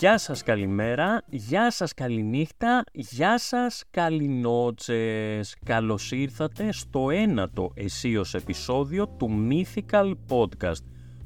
Γεια σας, καλημέρα, γεια σας, καληνύχτα, γεια σας, καληνότσες. Καλώς ήρθατε στο ένατο εσίως επεισόδιο του Mythical Podcast,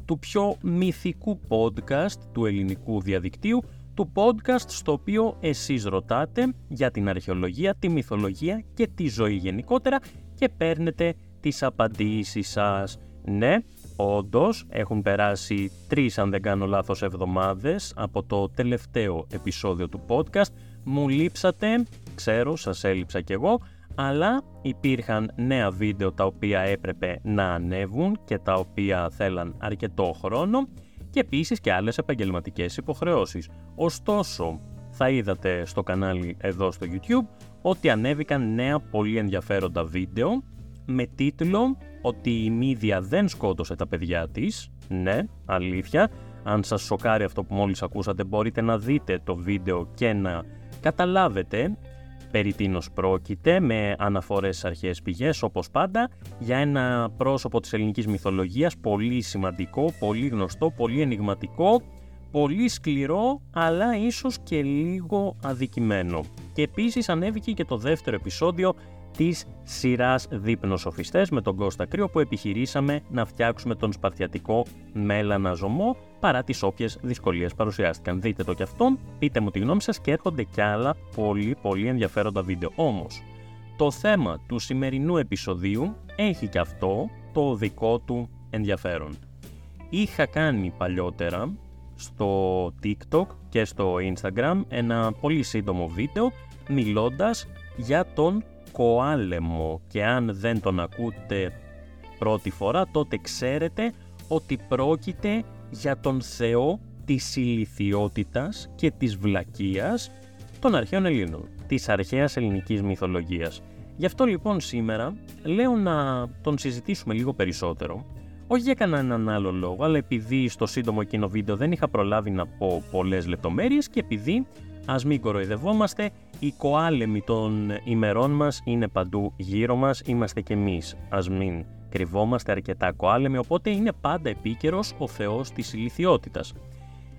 του πιο μυθικού podcast του ελληνικού διαδικτύου, του podcast στο οποίο εσείς ρωτάτε για την αρχαιολογία, τη μυθολογία και τη ζωή γενικότερα και παίρνετε τις απαντήσεις σας. Ναι, όντως, έχουν περάσει 3, αν δεν κάνω λάθος, εβδομάδες από το τελευταίο επεισόδιο του podcast. Μου λείψατε, ξέρω, σας έλειψα κι εγώ, αλλά υπήρχαν νέα βίντεο τα οποία έπρεπε να ανέβουν και τα οποία θέλαν αρκετό χρόνο και επίσης και άλλες επαγγελματικές υποχρεώσεις. Ωστόσο, θα είδατε στο κανάλι εδώ στο YouTube ότι ανέβηκαν νέα πολύ ενδιαφέροντα βίντεο με τίτλο ότι η Μήδεια δεν σκότωσε τα παιδιά της. Ναι, αλήθεια. Αν σας σοκάρει αυτό που μόλις ακούσατε, μπορείτε να δείτε το βίντεο και να καταλάβετε περί τίνος πρόκειται, με αναφορές στις αρχαίες πηγές, όπως πάντα, για ένα πρόσωπο της ελληνικής μυθολογίας, πολύ σημαντικό, πολύ γνωστό, πολύ ενιγματικό, πολύ σκληρό, αλλά ίσως και λίγο αδικημένο. Και επίσης ανέβηκε και το δεύτερο επεισόδιο της σειράς Δείπνοσοφιστές με τον Κώστα Κρύο, που επιχειρήσαμε να φτιάξουμε τον σπαρτιατικό μέλανα ζωμό παρά τις όποιες δυσκολίες παρουσιάστηκαν. Δείτε το κι αυτό, πείτε μου τη γνώμη σας και έρχονται κι άλλα πολύ πολύ ενδιαφέροντα βίντεο. Όμως, το θέμα του σημερινού επεισοδίου έχει κι αυτό το δικό του ενδιαφέρον. Είχα κάνει παλιότερα στο TikTok και στο Instagram ένα πολύ σύντομο βίντεο μιλώντας για τον Κοάλεμο, και αν δεν τον ακούτε πρώτη φορά, τότε ξέρετε ότι πρόκειται για τον θεό της ηλιθιότητας και της βλακείας των αρχαίων Ελλήνων, της αρχαίας ελληνικής μυθολογίας. Γι' αυτό λοιπόν σήμερα λέω να τον συζητήσουμε λίγο περισσότερο, όχι για κανέναν άλλο λόγο, αλλά επειδή στο σύντομο εκείνο βίντεο δεν είχα προλάβει να πω πολλές λεπτομέρειες και επειδή, ας μην κοροϊδευόμαστε, οι κοάλεμοι των ημερών μας είναι παντού γύρω μας, είμαστε κι εμείς. Ας μην κρυβόμαστε, αρκετά κοάλεμοι, οπότε είναι πάντα επίκαιρος ο θεός της ηλιθιότητας.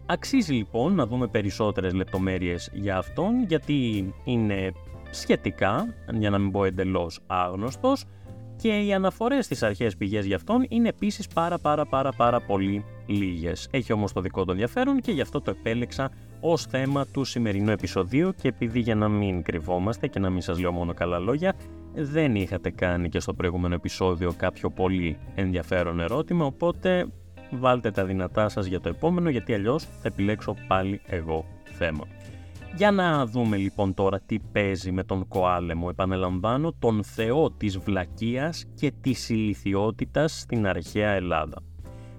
Αξίζει λοιπόν να δούμε περισσότερες λεπτομέρειες για αυτόν, γιατί είναι σχετικά, για να μην πω εντελώς, άγνωστος, και οι αναφορές στις αρχαίες πηγές για αυτόν είναι επίσης πάρα πολύ λίγες. Έχει όμως το δικό του ενδιαφέρον και γι' αυτό το επέλεξα ως θέμα του σημερινού επεισοδίου, και επειδή, για να μην κρυβόμαστε και να μην σας λέω μόνο καλά λόγια, δεν είχατε κάνει και στο προηγούμενο επεισόδιο κάποιο πολύ ενδιαφέρον ερώτημα, οπότε βάλτε τα δυνατά σας για το επόμενο, γιατί αλλιώς θα επιλέξω πάλι εγώ θέμα. Για να δούμε λοιπόν τώρα τι παίζει με τον Κοάλεμο, επαναλαμβάνω, τον θεό της βλακείας και της ηλιθιότητας στην αρχαία Ελλάδα.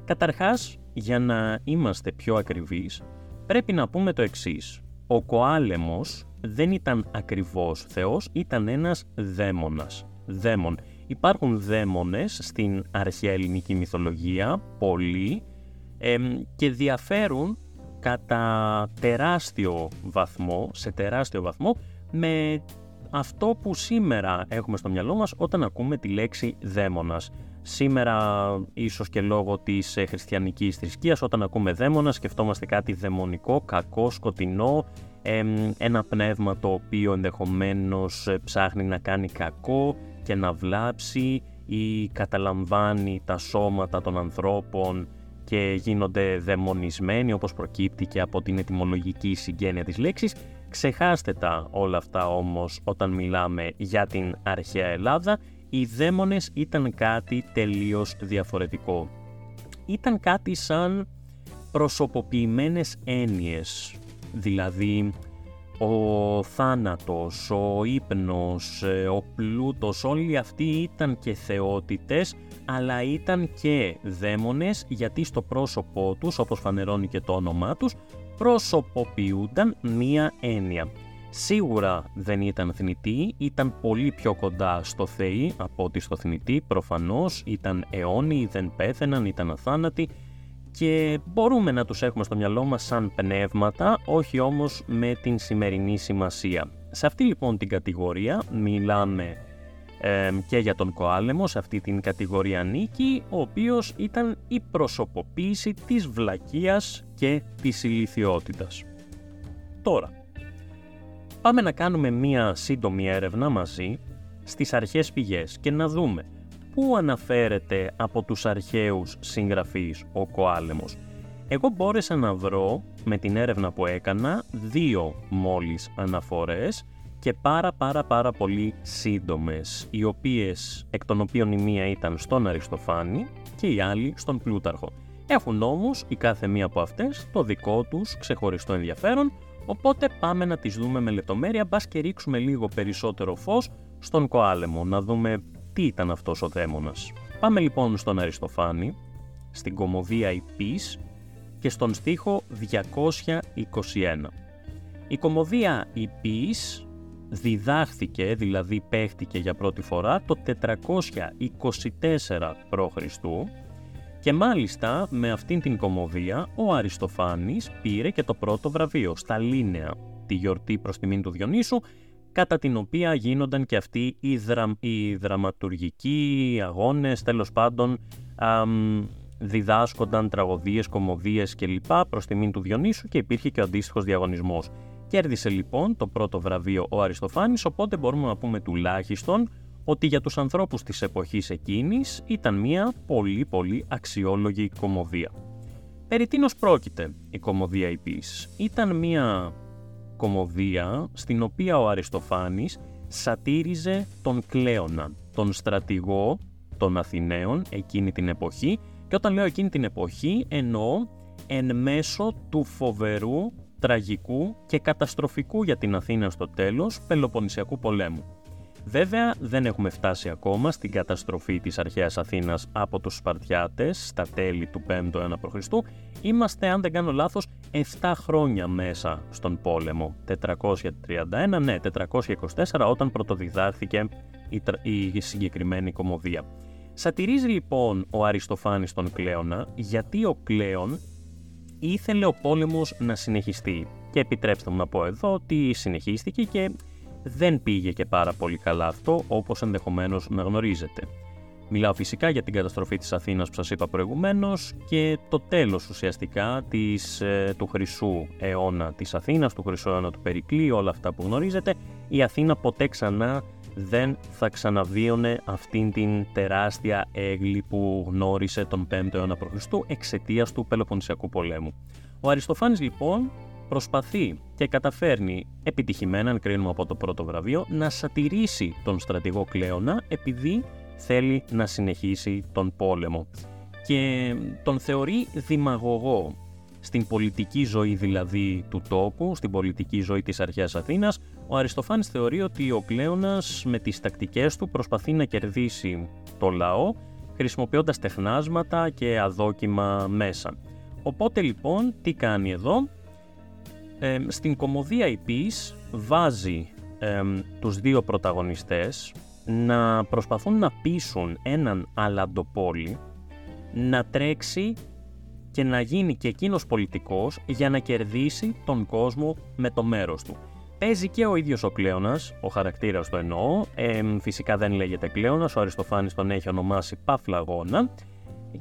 Καταρχάς, για να είμαστε πιο ακριβείς, πρέπει να πούμε το εξής. Ο Κοάλεμος δεν ήταν ακριβώς θεός, ήταν ένας δαίμονας. Δαίμον. Υπάρχουν δαίμονες στην αρχαία ελληνική μυθολογία, πολλοί, και διαφέρουν κατά τεράστιο βαθμό, με αυτό που σήμερα έχουμε στο μυαλό μας όταν ακούμε τη λέξη δαίμονας. Σήμερα, ίσως και λόγω της χριστιανικής θρησκείας, όταν ακούμε δαίμονα, σκεφτόμαστε κάτι δαιμονικό, κακό, σκοτεινό, ένα πνεύμα το οποίο ενδεχομένως ψάχνει να κάνει κακό και να βλάψει, ή καταλαμβάνει τα σώματα των ανθρώπων και γίνονται δαιμονισμένοι, όπως προκύπτει και από την ετυμολογική συγγένεια της λέξης. Ξεχάστε τα όλα αυτά όμως όταν μιλάμε για την αρχαία Ελλάδα. Οι δαίμονες ήταν κάτι τελείως διαφορετικό. Ήταν κάτι σαν προσωποποιημένες έννοιες, δηλαδή ο θάνατος, ο ύπνος, ο πλούτος, όλοι αυτοί ήταν και θεότητες, αλλά ήταν και δαίμονες, γιατί στο πρόσωπό τους, όπως φανερώνει και το όνομά τους, προσωποποιούνταν μία έννοια. Σίγουρα δεν ήταν θνητοί, ήταν πολύ πιο κοντά στο θεοί από ότι στο θνητοί, προφανώς, ήταν αιώνιοι, δεν πέθαιναν, ήταν αθάνατοι, και μπορούμε να τους έχουμε στο μυαλό μας σαν πνεύματα, όχι όμως με την σημερινή σημασία. Σε αυτή λοιπόν την κατηγορία μιλάμε και για τον Κοάλεμο, σε αυτή την κατηγορία νίκη, ο οποίος ήταν η προσωποποίηση της βλακείας και της ηλιθιότητας. τώρα. Πάμε να κάνουμε μία σύντομη έρευνα μαζί στις αρχές πηγές και να δούμε πού αναφέρεται από τους αρχαίους συγγραφείς ο Κοάλεμος. Εγώ μπόρεσα να βρω με την έρευνα που έκανα 2 μόλις αναφορές και πάρα πολύ σύντομες, οι οποίες εκ των οποίων η μία ήταν στον Αριστοφάνη και η άλλη στον Πλούταρχο. Έχουν όμως η κάθε μία από αυτές το δικό τους ξεχωριστό ενδιαφέρον, οπότε πάμε να τις δούμε με λεπτομέρεια, μπας και ρίξουμε λίγο περισσότερο φως στον Κοάλεμο, να δούμε τι ήταν αυτός ο δαίμονας. Πάμε λοιπόν στον Αριστοφάνη, στην κωμωδία Ιππής και στον στίχο 221. Η κωμωδία Ιππής διδάχθηκε, δηλαδή παίχτηκε για πρώτη φορά, το 424 π.Χ. και μάλιστα με αυτήν την κωμωδία ο Αριστοφάνης πήρε και το πρώτο βραβείο στα Λίνεα, τη γιορτή προς τιμήν του Διονύσου, κατά την οποία γίνονταν και αυτοί οι δραματουργικοί αγώνες, τέλος πάντων διδάσκονταν τραγωδίες, κωμωδίες κλπ. Προς τιμήν του Διονύσου και υπήρχε και ο αντίστοιχος διαγωνισμός. Κέρδισε λοιπόν το πρώτο βραβείο ο Αριστοφάνης, οπότε μπορούμε να πούμε τουλάχιστον ότι για τους ανθρώπους της εποχής εκείνης ήταν μια πολύ αξιόλογη κωμωδία. Περί τίνος πρόκειται η κωμωδία Ιππής? Ήταν μια κωμωδία στην οποία ο Αριστοφάνης σατήριζε τον Κλέωνα, τον στρατηγό των Αθηναίων εκείνη την εποχή, και όταν λέω εκείνη την εποχή εννοώ εν μέσω του φοβερού, τραγικού και καταστροφικού για την Αθήνα στο τέλος Πελοποννησιακού πολέμου. Βέβαια δεν έχουμε φτάσει ακόμα στην καταστροφή της αρχαίας Αθήνας από τους Σπαρτιάτες στα τέλη του 5ου π.Χ. Είμαστε, αν δεν κάνω λάθος, 7 χρόνια μέσα στον πόλεμο, 424 όταν πρωτοδιδάχθηκε η συγκεκριμένη κωμωδία. Σατηρίζει λοιπόν ο Αριστοφάνης τον Κλέωνα, γιατί ο Κλέον ήθελε ο πόλεμος να συνεχιστεί. Και επιτρέψτε μου να πω εδώ ότι συνεχίστηκε και δεν πήγε και πάρα πολύ καλά αυτό, όπως ενδεχομένως να γνωρίζετε. Μιλάω φυσικά για την καταστροφή της Αθήνας που σας είπα προηγουμένως και το τέλος ουσιαστικά του χρυσού αιώνα της Αθήνας, του χρυσού αιώνα του Περικλή, όλα αυτά που γνωρίζετε. Η Αθήνα ποτέ ξανά δεν θα ξαναβίωνε αυτήν την τεράστια έγκλη που γνώρισε τον 5ο αιώνα π.Χ. εξαιτίας του Πελοποννησιακού πολέμου. Ο Αριστοφάνης λοιπόν προσπαθεί και καταφέρνει επιτυχημένα, αν κρίνουμε από το πρώτο βραβείο, να σατηρήσει τον στρατηγό Κλέωνα, επειδή θέλει να συνεχίσει τον πόλεμο. Και τον θεωρεί δημαγωγό στην πολιτική ζωή δηλαδή του τόπου, στην πολιτική ζωή της αρχαίας Αθήνας. Ο Αριστοφάνης θεωρεί ότι ο Κλέωνας με τις τακτικές του προσπαθεί να κερδίσει το λαό, χρησιμοποιώντας τεχνάσματα και αδόκιμα μέσα. Οπότε λοιπόν, τι κάνει εδώ? Στην κωμωδία Ιππής βάζει τους 2 πρωταγωνιστές να προσπαθούν να πείσουν έναν αλαντοπόλη να τρέξει και να γίνει και εκείνος πολιτικός για να κερδίσει τον κόσμο με το μέρος του. Παίζει και ο ίδιος ο Κλέωνας, ο χαρακτήρας το εννοώ, φυσικά δεν λέγεται Κλέωνας, ο Αριστοφάνης τον έχει ονομάσει Παφλαγώνα,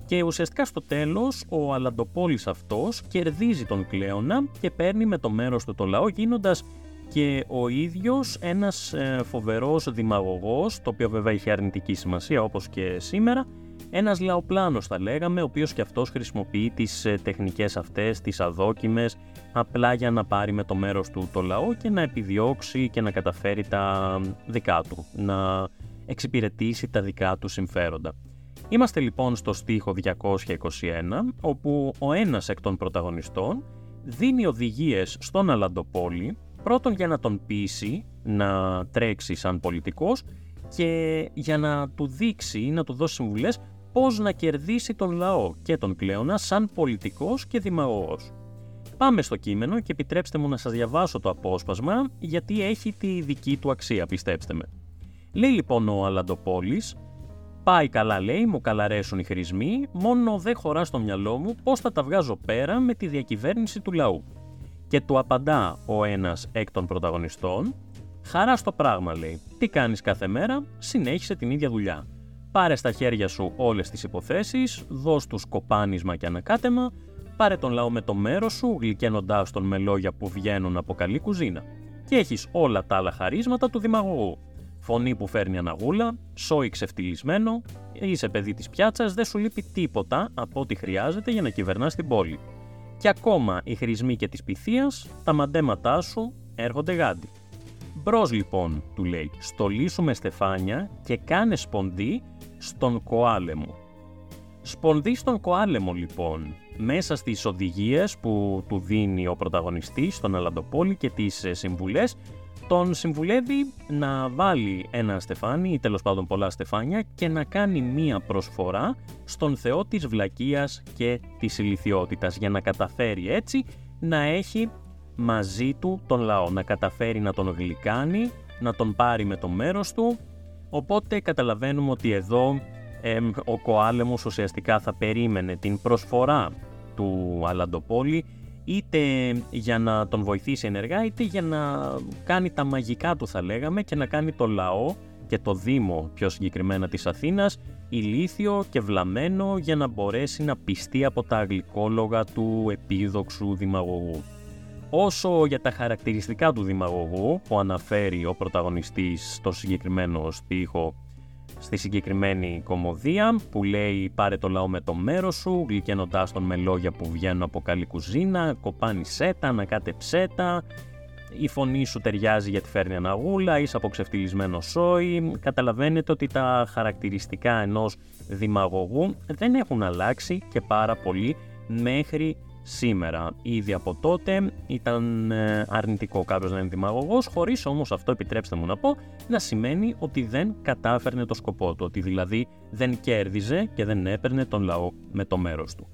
και ουσιαστικά στο τέλος ο αλαντοπόλης αυτός κερδίζει τον Κλέωνα και παίρνει με το μέρος του το λαό, γίνοντας και ο ίδιος ένας φοβερός δημαγωγός, το οποίο βέβαια είχε αρνητική σημασία όπως και σήμερα, ένας λαοπλάνος θα λέγαμε, ο οποίος και αυτός χρησιμοποιεί τις τεχνικές αυτές, τις αδόκιμες, απλά για να πάρει με το μέρος του το λαό και να επιδιώξει και να καταφέρει τα δικά του, να εξυπηρετήσει τα δικά του συμφέροντα. Είμαστε λοιπόν στο στίχο 221, όπου ο ένας εκ των πρωταγωνιστών δίνει οδηγίες στον αλαντοπόλη, πρώτον για να τον πείσει να τρέξει σαν πολιτικός και για να του δείξει ή να του δώσει συμβουλές πώς να κερδίσει τον λαό και τον Κλέωνα σαν πολιτικός και δημαγωγός. Πάμε στο κείμενο και επιτρέψτε μου να σας διαβάσω το απόσπασμα, γιατί έχει τη δική του αξία, πιστέψτε με. Λέει λοιπόν ο αλαντοπόλης: «Πάει καλά, λέει, μου καλαρέσουν οι χρησμοί, μόνο δεν χωρά στο μυαλό μου πώς θα τα βγάζω πέρα με τη διακυβέρνηση του λαού». Και του απαντά ο ένας εκ των πρωταγωνιστών: «Χαρά στο πράγμα», λέει, «τι κάνεις κάθε μέρα? Συνέχισε την ίδια δουλειά. Πάρε στα χέρια σου όλες τις υποθέσεις, δώσ' τους κοπάνισμα και ανακάτεμα, πάρε τον λαό με το μέρος σου, γλυκαίνοντάς τον με λόγια που βγαίνουν από καλή κουζίνα. Και έχεις όλα τα άλλα χαρίσματα του δημαγωγού. Φωνή που φέρνει αναγούλα, σόι ξεφτυλισμένο, είσαι παιδί της πιάτσας, δεν σου λείπει τίποτα από ό,τι χρειάζεται για να κυβερνάς την πόλη. Και ακόμα οι χρησμοί και της πυθίας, τα μαντέματά σου έρχονται γάντι. Μπρος λοιπόν, του λέει, στολίσουμε στεφάνια και κάνε σπονδί στον Κοάλεμο. Σπονδί στον Κοάλεμο λοιπόν, μέσα στις οδηγίες που του δίνει ο πρωταγωνιστής στον Αλαντοπόλη και τις συμβουλές, τον συμβουλεύει να βάλει ένα στεφάνι ή τέλος πάντων πολλά στεφάνια και να κάνει μία προσφορά στον θεό της βλακείας και της ηλιθιότητας για να καταφέρει έτσι να έχει μαζί του τον λαό, να καταφέρει να τον γλυκάνει, να τον πάρει με το μέρος του. Οπότε καταλαβαίνουμε ότι εδώ ο Κοάλεμος ουσιαστικά θα περίμενε την προσφορά του Αλαντοπόλη είτε για να τον βοηθήσει ενεργά, είτε για να κάνει τα μαγικά του θα λέγαμε και να κάνει το λαό και το δήμο πιο συγκεκριμένα της Αθήνας ηλίθιο και βλαμένο για να μπορέσει να πιστεί από τα γλυκόλογα του επίδοξου δημαγωγού. Όσο για τα χαρακτηριστικά του δημαγωγού που αναφέρει ο πρωταγωνιστής στο συγκεκριμένο στίχο στη συγκεκριμένη κομμωδία που λέει «Πάρε το λαό με το μέρος σου, γλυκαίνοντάς τον με λόγια που βγαίνουν από καλή κουζίνα, κοπάνισέ τα, ανακάτεψέ τα, η φωνή σου ταιριάζει γιατί φέρνει αναγούλα, είσαι από ξεφτυλισμένο σόι». Καταλαβαίνετε ότι τα χαρακτηριστικά ενός δημαγωγού δεν έχουν αλλάξει και πάρα πολύ μέχρι σήμερα. Ήδη από τότε ήταν αρνητικό κάποιος να είναι δημαγωγός, χωρίς όμως αυτό, επιτρέψτε μου να πω, να σημαίνει ότι δεν κατάφερνε το σκοπό του, ότι δηλαδή δεν κέρδιζε και δεν έπαιρνε τον λαό με το μέρος του.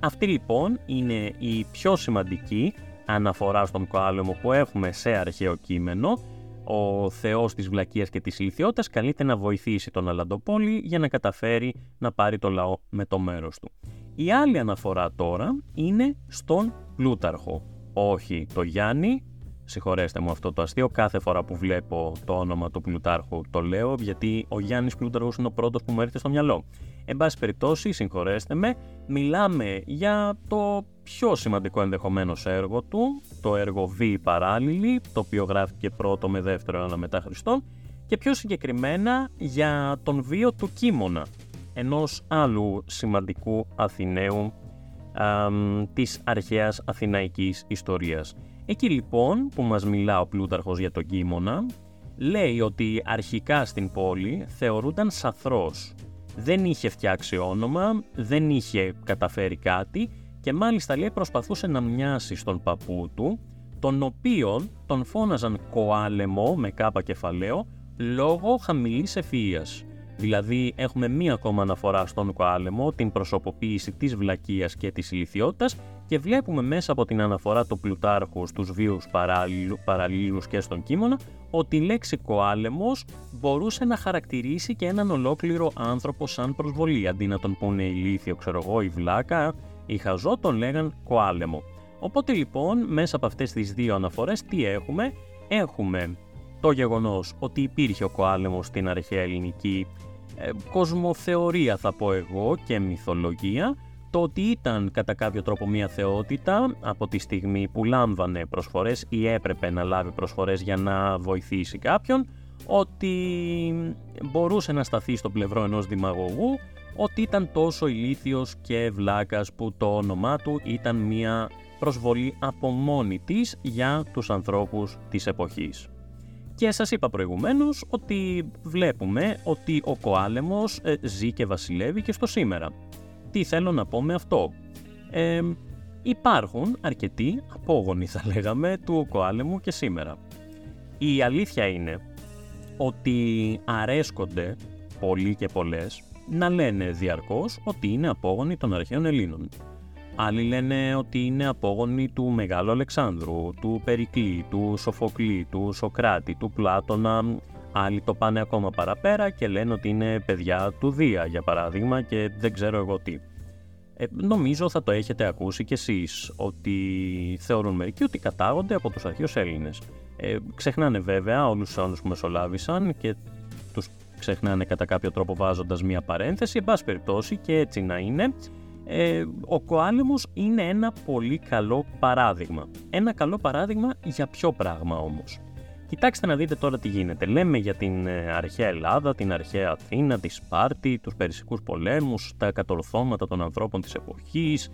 Αυτή λοιπόν είναι η πιο σημαντική αναφορά στον Κοάλεμο που έχουμε σε αρχαίο κείμενο. Ο θεός της βλακείας και της ηλιθιότητας καλείται να βοηθήσει τον Αλαντοπόλη για να καταφέρει να πάρει το λαό με το μέρος του. Η άλλη αναφορά τώρα είναι στον Πλούταρχο, όχι το Γιάννη, συγχωρέστε μου αυτό το αστείο, κάθε φορά που βλέπω το όνομα του Πλουτάρχου το λέω, γιατί ο Γιάννης Πλούταρχος είναι ο πρώτος που μου έρχεται στο μυαλό. Εν πάση περιπτώσει, συγχωρέστε με, μιλάμε για το πιο σημαντικό ενδεχομένως έργο του, το έργο Βίοι Παράλληλοι, το οποίο γράφτηκε πρώτο με δεύτερο αιώνα μετά Χριστόν, και πιο συγκεκριμένα για τον βίο του Κίμωνα, ενός άλλου σημαντικού Αθηναίου της αρχαίας αθηναϊκής ιστορίας. Εκεί λοιπόν που μας μιλά ο Πλούταρχος για τον Κίμωνα, λέει ότι αρχικά στην πόλη θεωρούνταν σαθρός. Δεν είχε φτιάξει όνομα, δεν είχε καταφέρει κάτι και μάλιστα λέει προσπαθούσε να μοιάσει στον παππού του, τον οποίον τον φώναζαν Κοάλεμο με κάπα κεφαλαίο λόγω χαμηλής ευφυΐας. Δηλαδή έχουμε μία ακόμα αναφορά στον Κοάλεμο, την προσωποποίηση της βλακείας και της ηλιθιότητας και βλέπουμε μέσα από την αναφορά του Πλουτάρχου στους βίους παραλλήλους και στον Κίμωνα ότι η λέξη Κοάλεμος μπορούσε να χαρακτηρίσει και έναν ολόκληρο άνθρωπο σαν προσβολή. Αντί να τον πούνε ηλίθιο, ξέρω εγώ, η βλάκα, η χαζό, τον λέγαν Κοάλεμο. Οπότε λοιπόν μέσα από αυτές τις δύο αναφορές τι έχουμε? Έχουμε το γεγονός ότι υπήρχε ο Κοάλεμος στην αρχαία ελληνική κοσμοθεωρία θα πω εγώ και μυθολογία, το ότι ήταν κατά κάποιο τρόπο μια θεότητα από τη στιγμή που λάμβανε προσφορές ή έπρεπε να λάβει προσφορές για να βοηθήσει κάποιον, ότι μπορούσε να σταθεί στο πλευρό ενός δημαγωγού, ότι ήταν τόσο ηλίθιος και βλάκας που το όνομά του ήταν μια προσβολή από μόνη της για τους ανθρώπους της εποχής. Και σας είπα προηγουμένως ότι βλέπουμε ότι ο Κοάλεμος ζει και βασιλεύει και στο σήμερα. Τι θέλω να πω με αυτό? Υπάρχουν αρκετοί απόγονοι θα λέγαμε του Κοάλεμου και σήμερα. Η αλήθεια είναι ότι αρέσκονται πολλοί και πολλές να λένε διαρκώς ότι είναι απόγονοι των αρχαίων Ελλήνων. Άλλοι λένε ότι είναι απόγονοι του Μεγάλου Αλεξάνδρου, του Περικλή, του Σοφοκλή, του Σοκράτη, του Πλάτωνα. Άλλοι το πάνε ακόμα παραπέρα και λένε ότι είναι παιδιά του Δία, για παράδειγμα, και δεν ξέρω εγώ τι. Νομίζω θα το έχετε ακούσει κι εσείς, ότι θεωρούν μερικοί ότι κατάγονται από τους αρχαίους Έλληνες. Ξεχνάνε βέβαια όλους τους άλλους που μεσολάβησαν και τους ξεχνάνε κατά κάποιο τρόπο βάζοντας μία παρένθεση, εν πάση περιπτώσει, και έτσι να είναι. Ο Κοάλεμος είναι ένα πολύ καλό παράδειγμα. Ένα καλό παράδειγμα για ποιο πράγμα όμως? Κοιτάξτε να δείτε τώρα τι γίνεται. Λέμε για την αρχαία Ελλάδα, την αρχαία Αθήνα, τη Σπάρτη, τους Περσικούς πολέμους, τα κατορθώματα των ανθρώπων της εποχής,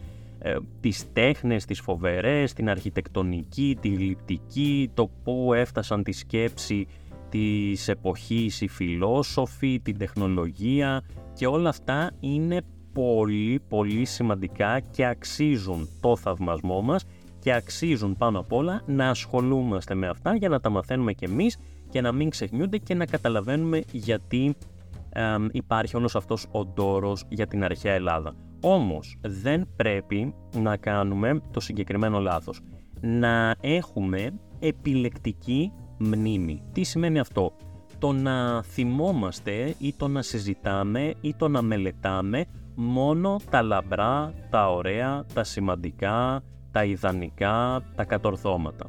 τις τέχνες, τις φοβερές, την αρχιτεκτονική, τη γλυπτική, το πού έφτασαν τη σκέψη της εποχής οι φιλόσοφοι, την τεχνολογία, και όλα αυτά είναι πολύ πολύ σημαντικά και αξίζουν το θαυμασμό μας και αξίζουν πάνω απ' όλα να ασχολούμαστε με αυτά για να τα μαθαίνουμε κι εμείς και να μην ξεχνιούνται και να καταλαβαίνουμε γιατί υπάρχει όλος αυτός ο ντόρος για την αρχαία Ελλάδα. Όμως δεν πρέπει να κάνουμε το συγκεκριμένο λάθος, να έχουμε επιλεκτική μνήμη. Τι σημαίνει αυτό? Το να θυμόμαστε ή το να συζητάμε ή το να μελετάμε μόνο τα λαμπρά, τα ωραία, τα σημαντικά, τα ιδανικά, τα κατορθώματα.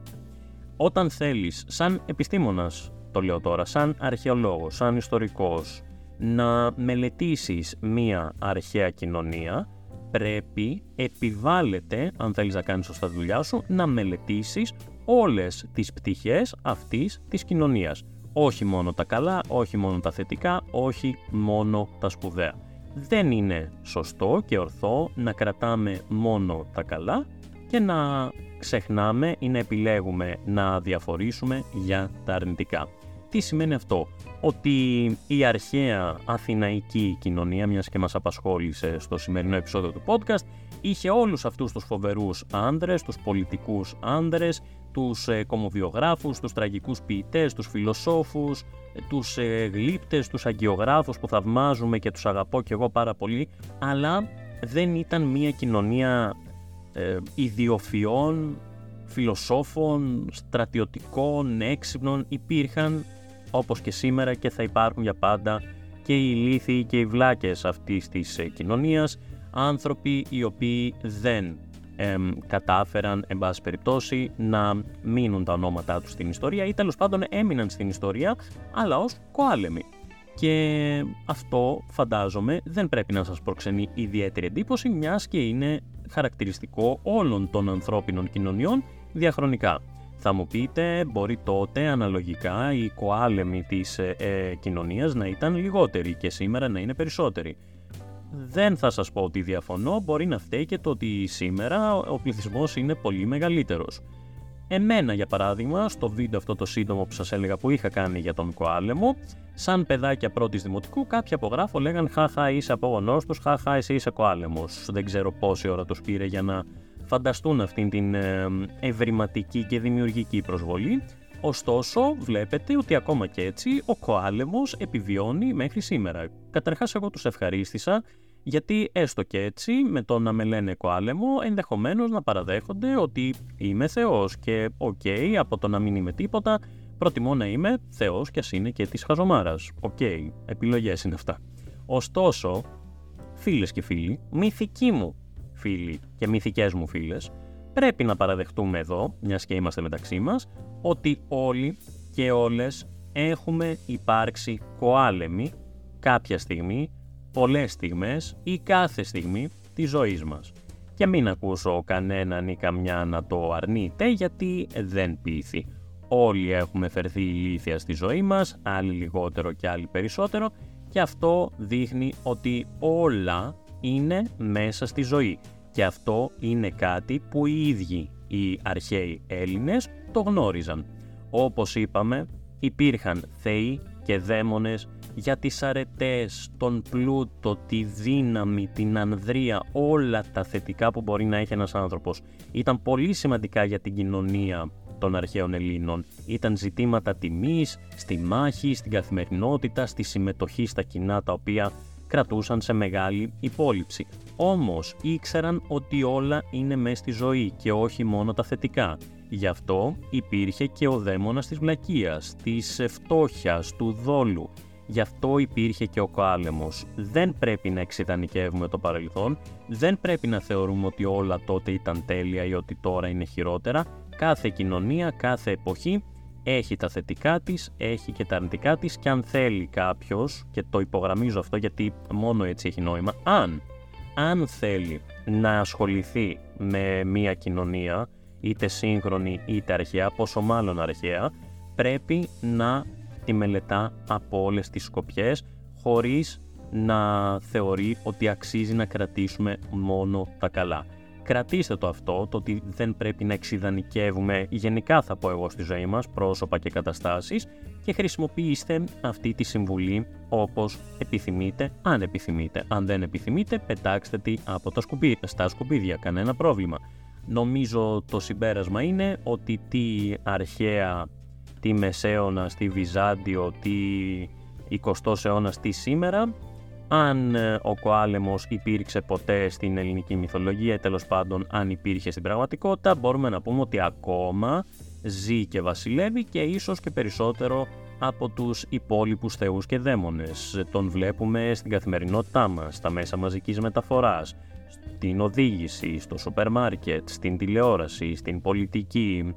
Όταν θέλεις, σαν επιστήμονας το λέω τώρα, σαν αρχαιολόγος, σαν ιστορικός, να μελετήσεις μία αρχαία κοινωνία, πρέπει, επιβάλλεται, αν θέλεις να κάνεις σωστά τη δουλειά σου, να μελετήσεις όλες τις πτυχές αυτής της κοινωνίας. Όχι μόνο τα καλά, όχι μόνο τα θετικά, όχι μόνο τα σπουδαία. Δεν είναι σωστό και ορθό να κρατάμε μόνο τα καλά και να ξεχνάμε ή να επιλέγουμε να διαφορήσουμε για τα αρνητικά. Τι σημαίνει αυτό? Ότι η αρχαία αθηναϊκή κοινωνία, μιας και μας απασχόλησε στο σημερινό επεισόδιο του podcast, είχε όλους αυτούς τους φοβερούς άνδρες, τους πολιτικούς άνδρες, τους κομμωδιογράφους, τους τραγικούς ποιητές, τους φιλοσόφους, τους γλύπτες, τους αγγιογράφους που θαυμάζουμε και τους αγαπώ και εγώ πάρα πολύ, αλλά δεν ήταν μια κοινωνία ιδιοφιών, φιλοσόφων, στρατιωτικών, έξυπνων. Υπήρχαν, όπως και σήμερα και θα υπάρχουν για πάντα, και οι ηλίθιοι και οι βλάκες αυτής της κοινωνίας, άνθρωποι οι οποίοι δεν κατάφεραν, εν πάση περιπτώσει, να μείνουν τα ονόματά τους στην ιστορία ή τέλος πάντων έμειναν στην ιστορία, αλλά ως κοάλεμοι. Και αυτό, φαντάζομαι, δεν πρέπει να σας προξενεί ιδιαίτερη εντύπωση, μιας και είναι χαρακτηριστικό όλων των ανθρώπινων κοινωνιών διαχρονικά. Θα μου πείτε, μπορεί τότε αναλογικά οι κοάλεμοι της κοινωνίας να ήταν λιγότεροι και σήμερα να είναι περισσότεροι. Δεν θα σας πω ότι διαφωνώ, μπορεί να φταίει και το ότι σήμερα ο πληθυσμός είναι πολύ μεγαλύτερος. Εμένα, για παράδειγμα, στο βίντεο αυτό το σύντομο που σας έλεγα που είχα κάνει για τον Κοάλεμο, σαν παιδάκια πρώτης δημοτικού, κάποιοι απογράφο λέγαν «Χαχα, είσαι απόγονός τους, χαχα, εσύ είσαι Κοάλεμος». Δεν ξέρω πόση ώρα τους πήρε για να φανταστούν αυτήν την ευρηματική και δημιουργική προσβολή. Ωστόσο, βλέπετε ότι ακόμα και έτσι ο Κοάλεμος επιβιώνει μέχρι σήμερα. Καταρχάς, εγώ τους ευχαρίστησα, γιατί έστω και έτσι, με το να με λένε Κοάλεμο, ενδεχομένως να παραδέχονται ότι είμαι Θεός και οκ, από το να μην είμαι τίποτα, προτιμώ να είμαι Θεός κι ας είναι και της χαζομάρας. Οκ, επιλογές είναι αυτά. Ωστόσο, φίλες και φίλοι, μυθικοί μου φίλοι και μυθικές μου φίλες, πρέπει να παραδεχτούμε εδώ, μιας και είμαστε μεταξύ μας, ότι όλοι και όλες έχουμε υπάρξει κοάλεμοι κάποια στιγμή, πολλές στιγμές ή κάθε στιγμή της ζωής μας. Και μην ακούσω κανέναν ή καμιά να το αρνείται, γιατί δεν πείθει. Όλοι έχουμε φερθεί ηλίθια στη ζωή μας, άλλοι λιγότερο και άλλοι περισσότερο, και αυτό δείχνει ότι όλα είναι μέσα στη ζωή. Και αυτό είναι κάτι που οι ίδιοι οι αρχαίοι Έλληνες το γνώριζαν. Όπως είπαμε, υπήρχαν θεοί και δαίμονες για τις αρετές, τον πλούτο, τη δύναμη, την ανδρεία, όλα τα θετικά που μπορεί να έχει ένας άνθρωπος. Ήταν πολύ σημαντικά για την κοινωνία των αρχαίων Ελλήνων. Ήταν ζητήματα τιμής, στη μάχη, στην καθημερινότητα, στη συμμετοχή στα κοινά τα οποία κρατούσαν σε μεγάλη υπόλοιψη. Όμως ήξεραν ότι όλα είναι μέσα στη ζωή και όχι μόνο τα θετικά. Γι' αυτό υπήρχε και ο δαίμονας της βλακείας, της φτώχειας, του δόλου. Γι' αυτό υπήρχε και ο κοάλεμος. Δεν πρέπει να εξιδανικεύουμε το παρελθόν, δεν πρέπει να θεωρούμε ότι όλα τότε ήταν τέλεια ή ότι τώρα είναι χειρότερα. Κάθε κοινωνία, κάθε εποχή έχει τα θετικά της, έχει και τα αρνητικά της, και αν θέλει κάποιος, και το υπογραμμίζω αυτό γιατί μόνο έτσι έχει νόημα, αν αν θέλει να ασχοληθεί με μια κοινωνία, είτε σύγχρονη είτε αρχαία, πόσο μάλλον αρχαία, πρέπει να τη μελετά από όλες τις σκοπιές, χωρίς να θεωρεί ότι αξίζει να κρατήσουμε μόνο τα καλά. Κρατήστε το αυτό, το ότι δεν πρέπει να εξιδανικεύουμε, γενικά θα πω εγώ στη ζωή μας, πρόσωπα και καταστάσεις, και χρησιμοποιήστε αυτή τη συμβουλή όπως επιθυμείτε, αν επιθυμείτε. Αν δεν επιθυμείτε, πετάξτε τη από τα στα σκουπίδια, κανένα πρόβλημα. Νομίζω το συμπέρασμα είναι ότι τι αρχαία, τι μεσαίωνα, τι Βυζάντιο, τι 20ος αιώνας, τι σήμερα, αν ο Κοάλεμος υπήρξε ποτέ στην ελληνική μυθολογία, ή τέλος πάντων αν υπήρχε στην πραγματικότητα, μπορούμε να πούμε ότι ακόμα ζει και βασιλεύει, και ίσως και περισσότερο από τους υπόλοιπους θεούς και δαίμονες. Τον βλέπουμε στην καθημερινότητά μας, στα μέσα μαζικής μεταφοράς, στην οδήγηση, στο σούπερ μάρκετ, στην τηλεόραση, στην πολιτική,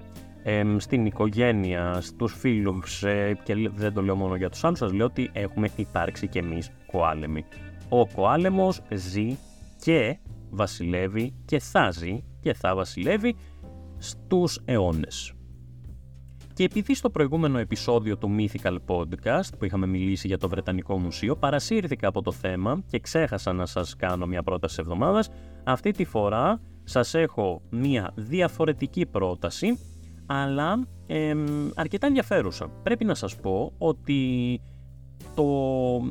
στην οικογένεια, στους φίλους, και δεν το λέω μόνο για τους άλλους, σας λέω ότι έχουμε υπάρξει κι εμείς Κοάλεμοι. Ο Κοάλεμος ζει και βασιλεύει και θα ζει και θα βασιλεύει στους αιώνες. Και επειδή στο προηγούμενο επεισόδιο του Mythical Podcast που είχαμε μιλήσει για το Βρετανικό Μουσείο παρασύρθηκα από το θέμα και ξέχασα να σας κάνω μια πρόταση εβδομάδας, αυτή τη φορά σας έχω μια διαφορετική πρόταση, αλλά αρκετά ενδιαφέρουσα. Πρέπει να σας πω ότι το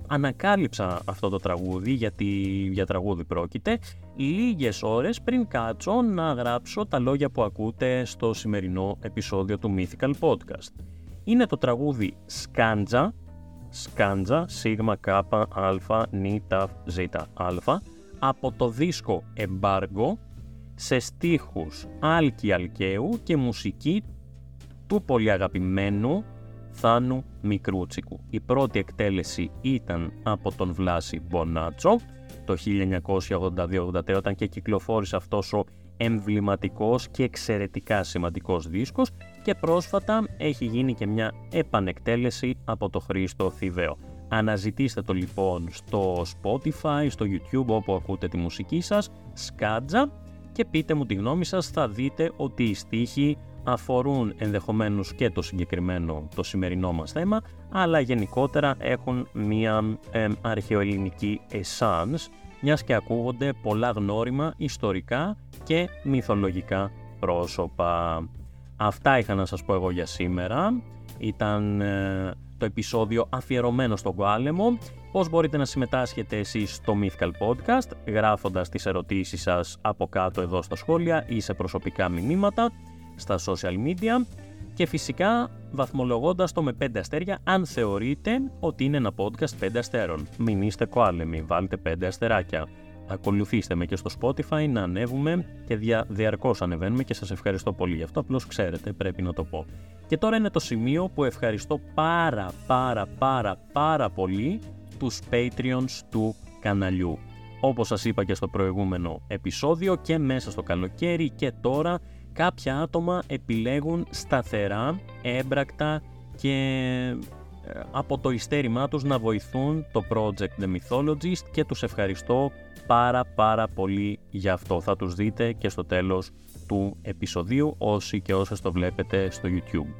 ανακάλυψα αυτό το τραγούδι, γιατί για τραγούδι πρόκειται, λίγες ώρες πριν κάτσω να γράψω τα λόγια που ακούτε στο σημερινό επεισόδιο του Mythical Podcast. Είναι το τραγούδι Σκάντζα, Σκάντζα, σίγμα, κάπα, αλφα, νίτα, ζήτα, αλφα, από το δίσκο Εμπάργο, σε στίχους Άλκη Αλκαίου και μουσική του πολύ αγαπημένου Θάνου Μικρούτσικου. Η πρώτη εκτέλεση ήταν από τον Βλάση Μπονάτσο το 1982-83, όταν και κυκλοφόρησε αυτός ο εμβληματικός και εξαιρετικά σημαντικός δίσκος, και πρόσφατα έχει γίνει και μια επανεκτέλεση από το Χρήστο Θηβαίο. Αναζητήστε το λοιπόν στο Spotify, στο YouTube, όπου ακούτε τη μουσική σας, Σκάντζα, και πείτε μου τη γνώμη σας. Θα δείτε ότι οι στίχοι αφορούν ενδεχομένως και το συγκεκριμένο, το σημερινό μας θέμα, αλλά γενικότερα έχουν μία αρχαιοελληνική εσάνς, μιας και ακούγονται πολλά γνώριμα ιστορικά και μυθολογικά πρόσωπα. Αυτά είχα να σας πω εγώ για σήμερα. Ήταν το επεισόδιο αφιερωμένο στον Κοάλεμο. Πώς μπορείτε να συμμετάσχετε εσείς στο Mythical Podcast, γράφοντας τις ερωτήσεις σας από κάτω εδώ στα σχόλια ή σε προσωπικά μηνύματα στα social media, και φυσικά βαθμολογώντας το με 5 αστέρια αν θεωρείτε ότι είναι ένα podcast 5 αστέρων. Μην είστε Κοάλεμοι, βάλτε 5 αστεράκια. Ακολουθήστε με και στο Spotify να ανέβουμε και διαρκώς ανεβαίνουμε, και σας ευχαριστώ πολύ γι' αυτό, απλώς ξέρετε, πρέπει να το πω. Και τώρα είναι το σημείο που ευχαριστώ πάρα πολύ τους Patreons του καναλιού. Όπως σας είπα και στο προηγούμενο επεισόδιο, και μέσα στο καλοκαίρι και τώρα, κάποια άτομα επιλέγουν σταθερά, έμπρακτα και από το ειστέρημά τους να βοηθούν το project The Mythologist, και τους ευχαριστώ πάρα πολύ γι' αυτό. Θα τους δείτε και στο τέλος του επεισοδίου, όσοι και όσες το βλέπετε στο YouTube.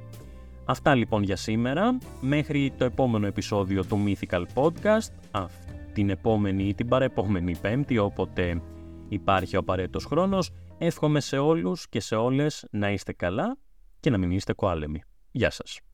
Αυτά λοιπόν για σήμερα. Μέχρι το επόμενο επεισόδιο του Mythical Podcast, την επόμενη ή την παρεπόμενη Πέμπτη, όποτε υπάρχει ο απαραίτητος χρόνος, εύχομαι σε όλους και σε όλες να είστε καλά και να μην είστε Κοάλεμοι. Γεια σας.